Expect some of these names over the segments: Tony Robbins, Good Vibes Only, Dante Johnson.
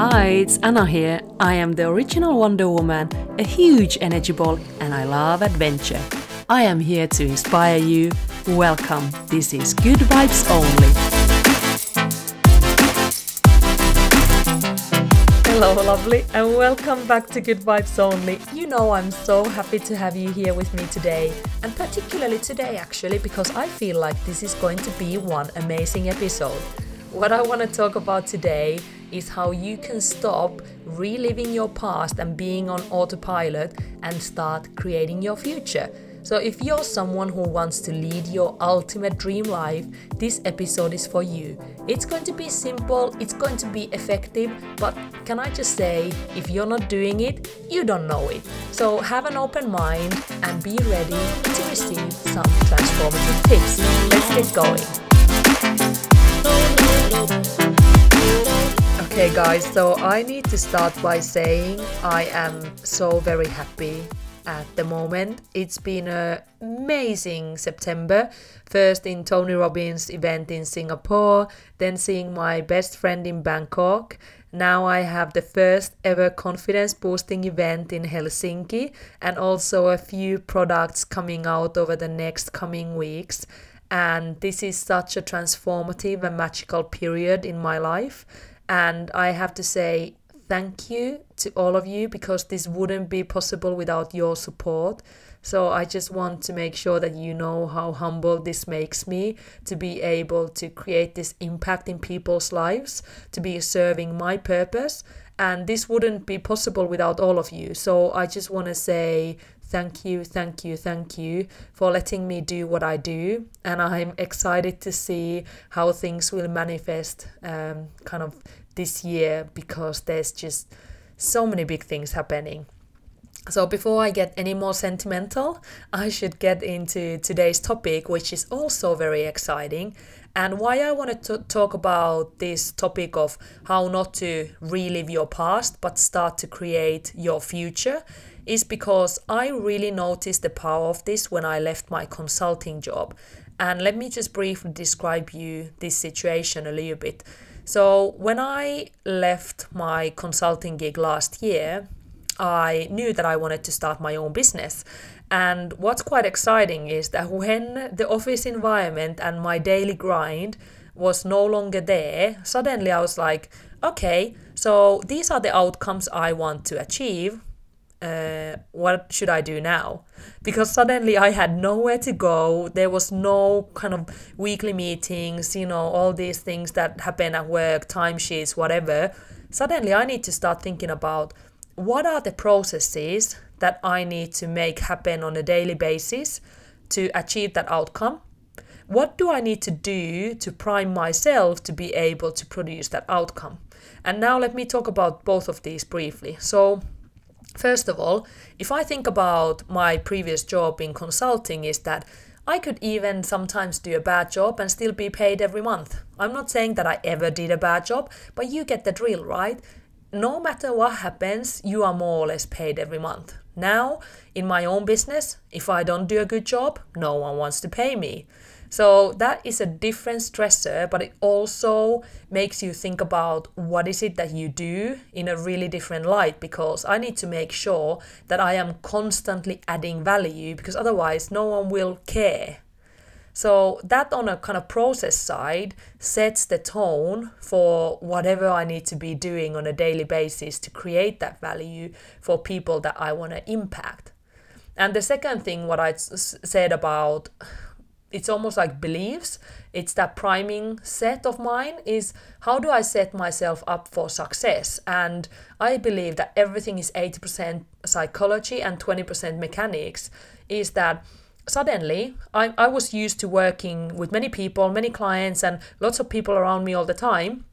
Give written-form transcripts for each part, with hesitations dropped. Hi, it's Anna here. I am the original Wonder Woman, a huge energy ball, and I love adventure. I am here to inspire you. Welcome. This is Good Vibes Only. Hello, lovely, and welcome back to Good Vibes Only. You know, I'm so happy to have you here with me today, and particularly today, actually, because I feel like this is going to be one amazing episode. What I want to talk about today is how you can stop reliving your past and being on autopilot and start creating your future. So if you're someone who wants to lead your ultimate dream life, this episode is for you. It's going to be simple, it's going to be effective, but can I just say, if you're not doing it, you don't know it. So have an open mind and be ready to receive some transformative tips. Let's get going. Okay guys, so I need to start by saying I am so very happy at the moment. It's been an amazing September, first in Tony Robbins event in Singapore, then seeing my best friend in Bangkok. Now I have the first ever confidence boosting event in Helsinki, and also a few products coming out over the next coming weeks. And this is such a transformative and magical period in my life. And I have to say thank you to all of you, because this wouldn't be possible without your support. So I just want to make sure that you know how humble this makes me to be able to create this impact in people's lives, to be serving my purpose. And this wouldn't be possible without all of you. So I just want to say thank you for letting me do what I do. And I'm excited to see how things will manifest kind of this year, because there's just so many big things happening. So before I get any more sentimental, I should get into today's topic, which is also very exciting. And why I wanted to talk about this topic of how not to relive your past but start to create your future is because I really noticed the power of this when I left my consulting job. And let me just briefly describe you this situation a little bit. So when I left my consulting gig last year, I knew that I wanted to start my own business. And what's quite exciting is that when the office environment and my daily grind was no longer there, suddenly I was like, okay, so these are the outcomes I want to achieve. What should I do now? Because suddenly I had nowhere to go. There was no kind of weekly meetings, you know, all these things that happen at work, timesheets, whatever. Suddenly I need to start thinking about what are the processes that I need to make happen on a daily basis to achieve that outcome? What do I need to do to prime myself to be able to produce that outcome? And now let me talk about both of these briefly. So first of all, if I think about my previous job in consulting, is that I could even sometimes do a bad job and still be paid every month. I'm not saying that I ever did a bad job, but you get the drill, right? No matter what happens, you are more or less paid every month. Now, in my own business, if I don't do a good job, no one wants to pay me. So that is a different stressor, but it also makes you think about what is it that you do in a really different light, because I need to make sure that I am constantly adding value, because otherwise no one will care. So that on a kind of process side sets the tone for whatever I need to be doing on a daily basis to create that value for people that I want to impact. And the second thing what I said about, it's almost like beliefs, it's that priming set of mine is how do I set myself up for success? And I believe that everything is 80% psychology and 20% mechanics, is that suddenly, I was used to working with many people, many clients, and lots of people around me all the time.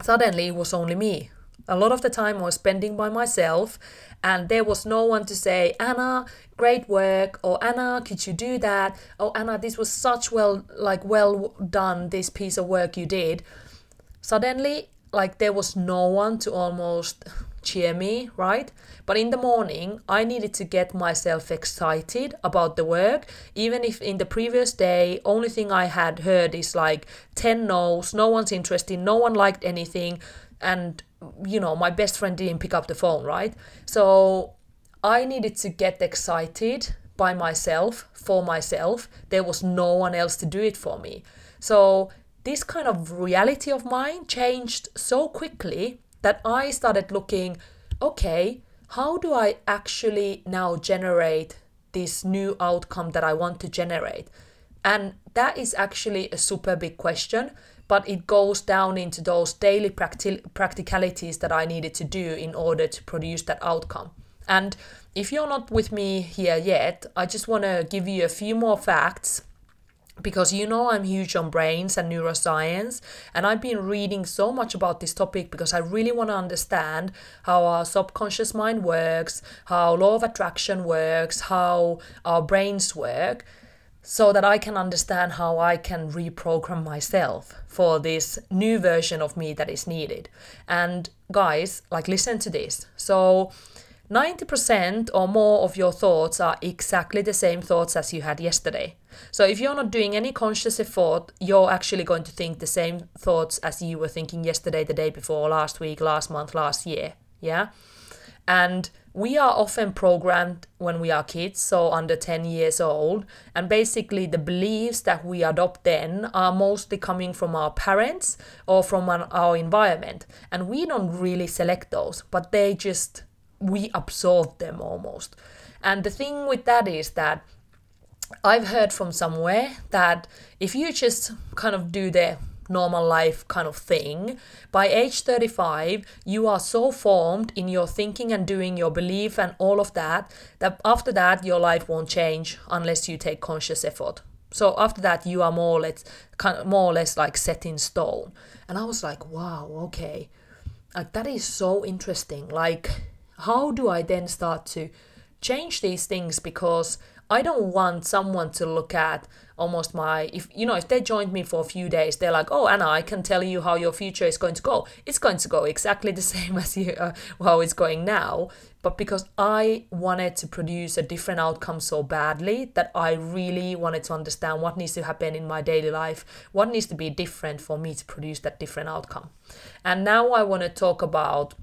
Suddenly, it was only me. A lot of the time, I was spending by myself, and there was no one to say, Anna, great work, or Anna, could you do that? Oh, Anna, this was such well done, this piece of work you did. Suddenly, there was no one to almost cheer me, right? But in the morning, I needed to get myself excited about the work, even if in the previous day, only thing I had heard is 10 no's, no one's interested, no one liked anything. And you know, my best friend didn't pick up the phone, right? So I needed to get excited by myself, for myself. There was no one else to do it for me. So this kind of reality of mine changed so quickly that I started looking, okay, how do I actually now generate this new outcome that I want to generate? And that is actually a super big question, but it goes down into those daily practicalities that I needed to do in order to produce that outcome. And if you're not with me here yet, I just want to give you a few more facts, because you know I'm huge on brains and neuroscience, and I've been reading so much about this topic because I really want to understand how our subconscious mind works, how law of attraction works, how our brains work, so that I can understand how I can reprogram myself for this new version of me that is needed. And guys, like, listen to this. So 90% or more of your thoughts are exactly the same thoughts as you had yesterday. So if you're not doing any conscious effort, you're actually going to think the same thoughts as you were thinking yesterday, the day before, last week, last month, last year. Yeah. And we are often programmed when we are kids, so under 10 years old. And basically the beliefs that we adopt then are mostly coming from our parents or from our environment. And we don't really select those, but we absorb them almost. And the thing with that is that I've heard from somewhere that if you just kind of do the normal life kind of thing, by age 35, you are so formed in your thinking and doing your belief and all of that, that after that, your life won't change unless you take conscious effort. So after that, you are more or less like set in stone. And I was like, wow, okay. Like, that is so interesting. Like, how do I then start to change these things? Because I don't want someone to look at almost if they joined me for a few days, they're like, oh, Anna, I can tell you how your future is going to go. It's going to go exactly the same as how it's going now. But because I wanted to produce a different outcome so badly that I really wanted to understand what needs to happen in my daily life, what needs to be different for me to produce that different outcome. And now I want to talk about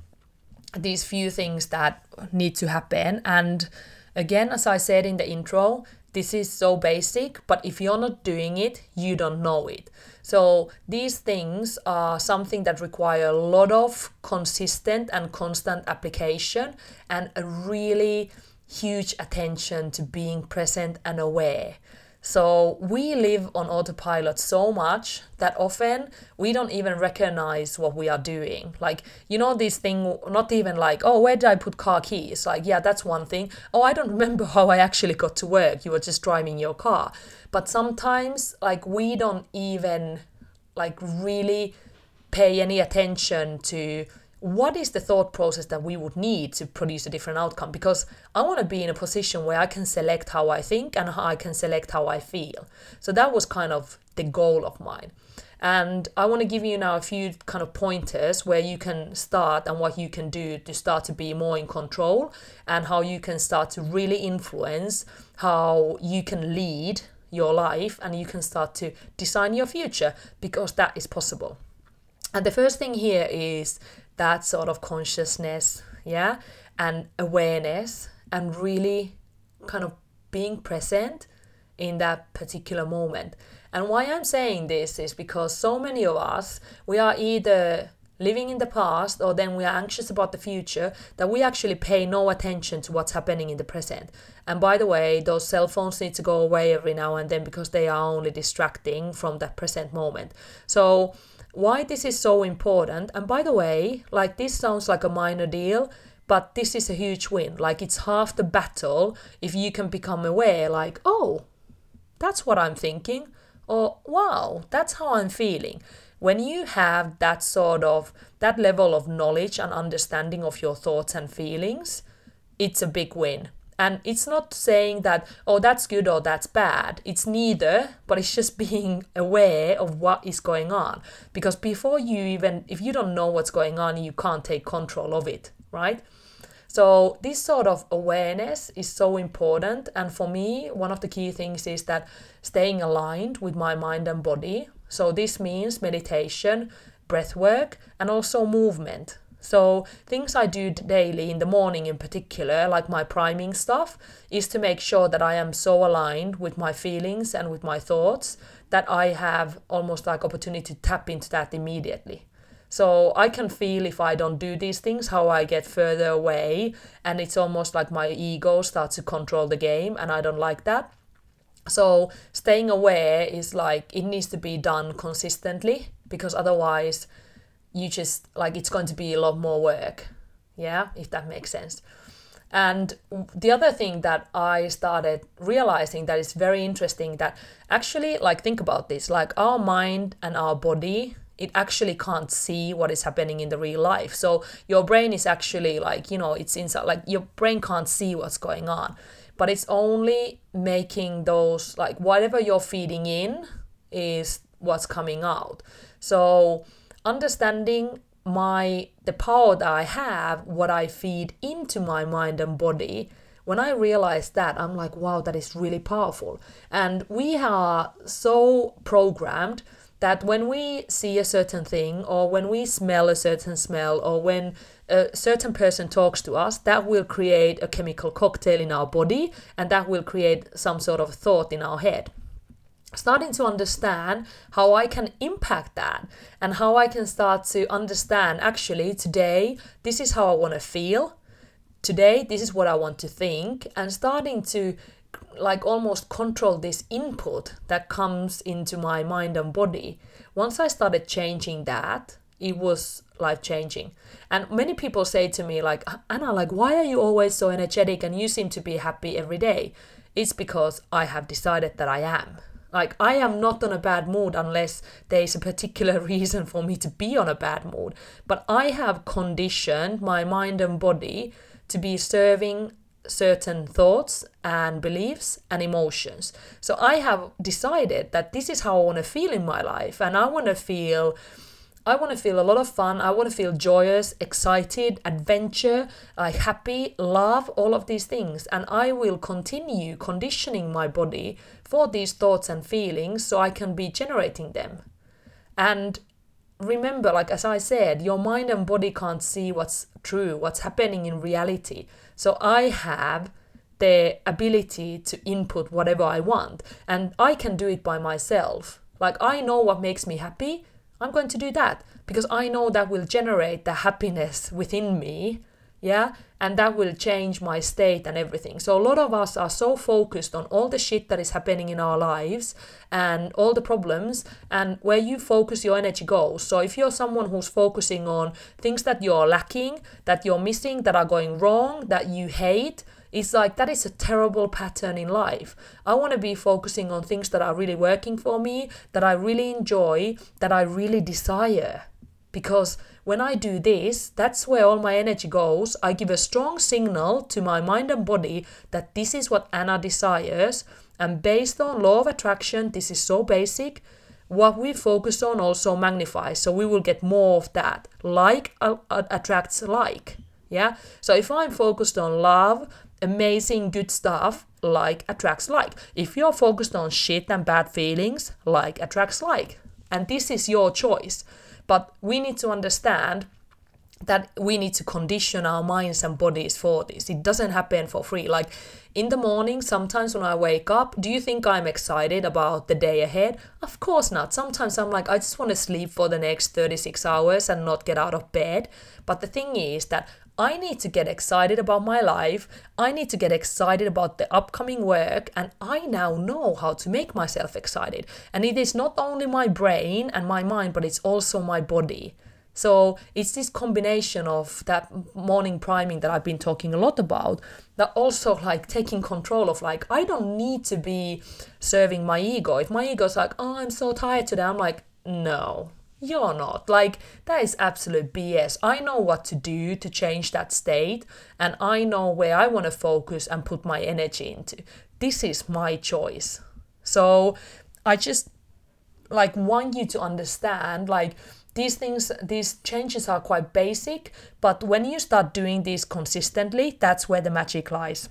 these few things that need to happen. And again, as I said in the intro, this is so basic, but if you're not doing it, you don't know it. So these things are something that require a lot of consistent and constant application and a really huge attention to being present and aware. So we live on autopilot so much that often we don't even recognize what we are doing. Like, you know, this thing, not even like, oh, where did I put car keys? Like, yeah, that's one thing. Oh, I don't remember how I actually got to work. You were just driving your car. But sometimes, like, we don't even like really pay any attention to what is the thought process that we would need to produce a different outcome? Because I want to be in a position where I can select how I think and how I can select how I feel. So that was kind of the goal of mine. And I want to give you now a few kind of pointers where you can start and what you can do to start to be more in control and how you can start to really influence how you can lead your life and you can start to design your future, because that is possible. And the first thing here is that sort of consciousness, yeah, and awareness, and really kind of being present in that particular moment. And why I'm saying this is because so many of us, we are either living in the past or then we are anxious about the future, that we actually pay no attention to what's happening in the present. And by the way, those cell phones need to go away every now and then, because they are only distracting from that present moment. So why this is so important, and by the way, like, this sounds like a minor deal, but this is a huge win. Like, it's half the battle if you can become aware, like, oh, that's what I'm thinking, or wow, that's how I'm feeling. When you have that sort of, that level of knowledge and understanding of your thoughts and feelings, it's a big win. And it's not saying that, oh, that's good or that's bad. It's neither, but it's just being aware of what is going on. Because if you don't know what's going on, you can't take control of it, right? So this sort of awareness is so important. And for me, one of the key things is that staying aligned with my mind and body. So this means meditation, breath work, and also movement. So things I do daily, in the morning in particular, like my priming stuff, is to make sure that I am so aligned with my feelings and with my thoughts that I have almost like opportunity to tap into that immediately. So I can feel if I don't do these things, how I get further away, and it's almost like my ego starts to control the game, and I don't like that. So staying aware is like, it needs to be done consistently, because otherwise you just like, it's going to be a lot more work. Yeah, if that makes sense. And the other thing that I started realizing that is very interesting, that actually, like, think about this, like our mind and our body, it actually can't see what is happening in the real life. So your brain is actually like, you know, it's inside, like your brain can't see what's going on, but it's only making those, like whatever you're feeding in is what's coming out. So understanding the power that I have, what I feed into my mind and body, when I realized that, I'm like, wow, that is really powerful. And we are so programmed that when we see a certain thing, or when we smell a certain smell, or when a certain person talks to us, that will create a chemical cocktail in our body, and that will create some sort of thought in our head. Starting to understand how I can impact that, and how I can start to understand, actually, today, this is how I want to feel. Today, this is what I want to think. And starting to like almost control this input that comes into my mind and body. Once I started changing that, it was life-changing. And many people say to me like, Anna, like, why are you always so energetic and you seem to be happy every day? It's because I have decided that I am. Like, I am not on a bad mood unless there is a particular reason for me to be on a bad mood. But I have conditioned my mind and body to be serving certain thoughts and beliefs and emotions. So I have decided that this is how I want to feel in my life. And I want to feel a lot of fun. I want to feel joyous, excited, adventure, like happy, love, all of these things. And I will continue conditioning my body for these thoughts and feelings so I can be generating them. And remember, like as I said, your mind and body can't see what's true, what's happening in reality. So I have the ability to input whatever I want, and I can do it by myself. Like, I know what makes me happy. I'm going to do that because I know that will generate the happiness within me. Yeah. And that will change my state and everything. So a lot of us are so focused on all the shit that is happening in our lives and all the problems, and where you focus your energy goes. So if you're someone who's focusing on things that you're lacking, that you're missing, that are going wrong, that you hate, it's like, that is a terrible pattern in life. I want to be focusing on things that are really working for me, that I really enjoy, that I really desire. Because when I do this, that's where all my energy goes. I give a strong signal to my mind and body that this is what Anna desires. And based on law of attraction, this is so basic. What we focus on also magnifies. So we will get more of that. Like attracts like. Yeah. So if I'm focused on love, amazing, good stuff, like attracts like. If you're focused on shit and bad feelings, like attracts like. And this is your choice. But we need to understand that we need to condition our minds and bodies for this. It doesn't happen for free. Like in the morning, sometimes when I wake up, do you think I'm excited about the day ahead? Of course not. Sometimes I'm like, I just want to sleep for the next 36 hours and not get out of bed. But the thing is that I need to get excited about my life. I need to get excited about the upcoming work. And I now know how to make myself excited. And it is not only my brain and my mind, but it's also my body. So it's this combination of that morning priming that I've been talking a lot about, that also like taking control of, like, I don't need to be serving my ego. If my ego's like, oh, I'm so tired today, I'm like, no. You're not. Like, that is absolute BS. I know what to do to change that state, and I know where I want to focus and put my energy into. This is my choice. So I just like want you to understand, like, these things, these changes are quite basic, but when you start doing this consistently, that's where the magic lies.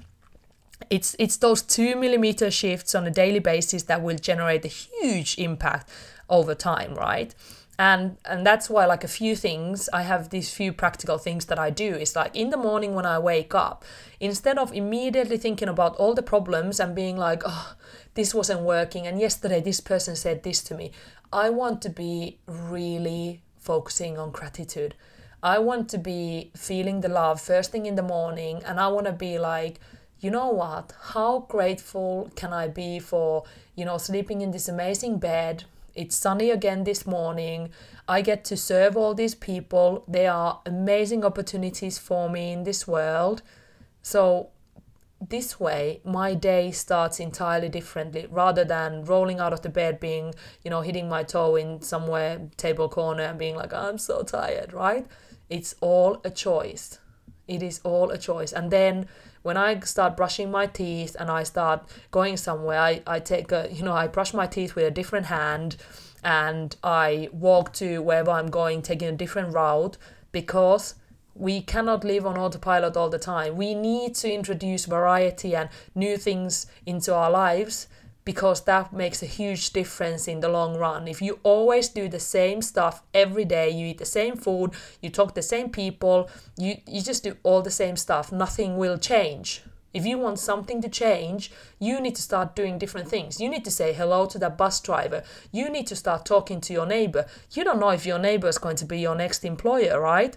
It's those 2 millimeter shifts on a daily basis that will generate a huge impact over time, right? And that's why, like, a few things, I have these few practical things that I do is, like, in the morning when I wake up, instead of immediately thinking about all the problems and being like, oh, this wasn't working, and yesterday this person said this to me, I want to be really focusing on gratitude. I want to be feeling the love first thing in the morning, and I want to be like, you know what, how grateful can I be for, you know, sleeping in this amazing bed. It's sunny again this morning. I get to serve all these people. There are amazing opportunities for me in this world. So this way, my day starts entirely differently, rather than rolling out of the bed, being, you know, hitting my toe in somewhere, table corner, and being like, I'm so tired, right? It's all a choice. It is all a choice. And then when I start brushing my teeth and I start going somewhere, I brush my teeth with a different hand, and I walk to wherever I'm going, taking a different route, because we cannot live on autopilot all the time. We need to introduce variety and new things into our lives, because that makes a huge difference in the long run. If you always do the same stuff every day, you eat the same food, you talk the same people, you just do all the same stuff, nothing will change. If you want something to change, you need to start doing different things. You need to say hello to that bus driver. You need to start talking to your neighbor. You don't know if your neighbor is going to be your next employer, right?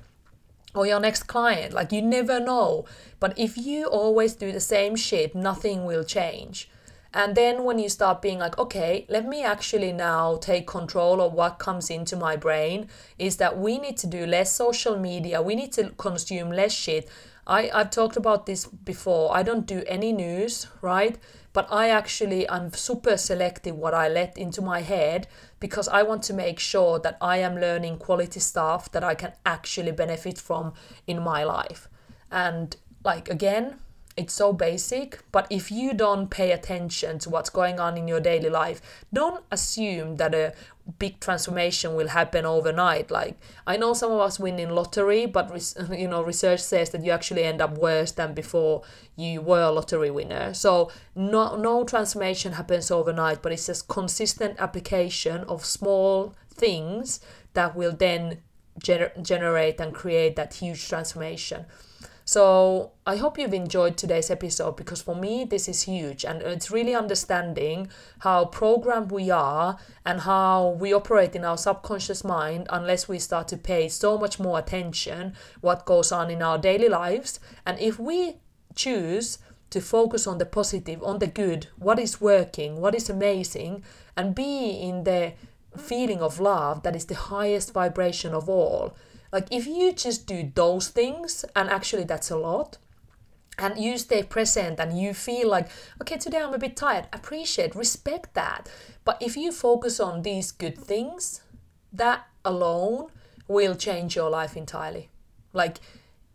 Or your next client. Like, you never know. But if you always do the same shit, nothing will change. And then when you start being like, okay, let me actually now take control of what comes into my brain, is that we need to do less social media. We need to consume less shit. I've talked about this before. I don't do any news, right? But I'm super selective what I let into my head, because I want to make sure that I am learning quality stuff that I can actually benefit from in my life. And, like, again, it's so basic, but if you don't pay attention to what's going on in your daily life, don't assume that a big transformation will happen overnight. Like, I know some of us win in lottery, but research says that you actually end up worse than before you were a lottery winner. So no transformation happens overnight, but it's just consistent application of small things that will then generate and create that huge transformation. So I hope you've enjoyed today's episode, because for me this is huge, and it's really understanding how programmed we are and how we operate in our subconscious mind unless we start to pay so much more attention what goes on in our daily lives. And if we choose to focus on the positive, on the good, what is working, what is amazing, and be in the feeling of love that is the highest vibration of all. Like, if you just do those things, and actually that's a lot, and you stay present and you feel like, okay, today I'm a bit tired, appreciate, respect that. But if you focus on these good things, that alone will change your life entirely. Like,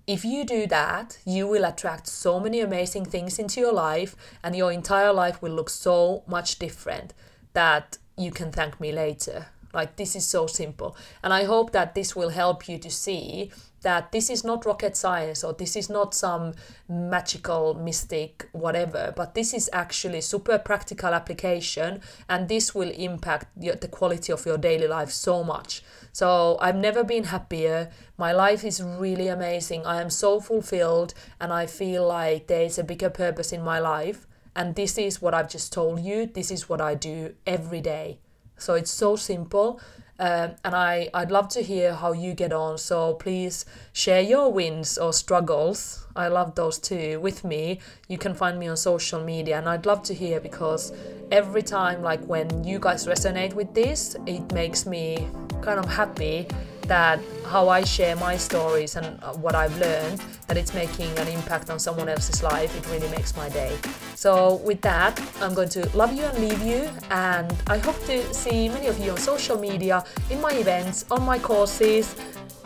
if you do that, you will attract so many amazing things into your life, and your entire life will look so much different that you can thank me later. Like, this is so simple. And I hope that this will help you to see that this is not rocket science, or this is not some magical mystic whatever, but this is actually super practical application, and this will impact the quality of your daily life so much. So I've never been happier. My life is really amazing. I am so fulfilled, and I feel like there is a bigger purpose in my life. And this is what I've just told you. This is what I do every day. So it's so simple, and I'd love to hear how you get on, so please share your wins or struggles, I love those too, with me. You can find me on social media, and I'd love to hear, because every time, like, when you guys resonate with this, it makes me kind of happy that how I share my stories and what I've learned, that it's making an impact on someone else's life. It really makes my day. So with that, I'm going to love you and leave you, and I hope to see many of you on social media, in my events, on my courses,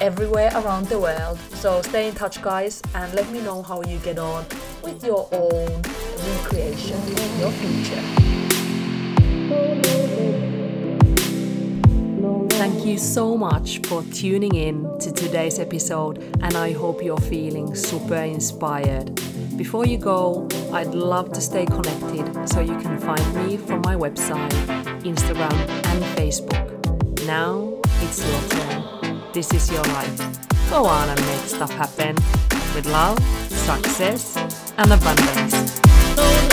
everywhere around the world. So stay in touch, guys, and let me know how you get on with your own recreation in your future. Thank you so much for tuning in to today's episode, and I hope you're feeling super inspired. Before you go, I'd love to stay connected, so you can find me from my website, Instagram and Facebook. Now it's your turn. This is your life. Go on and make stuff happen with love, success, and abundance.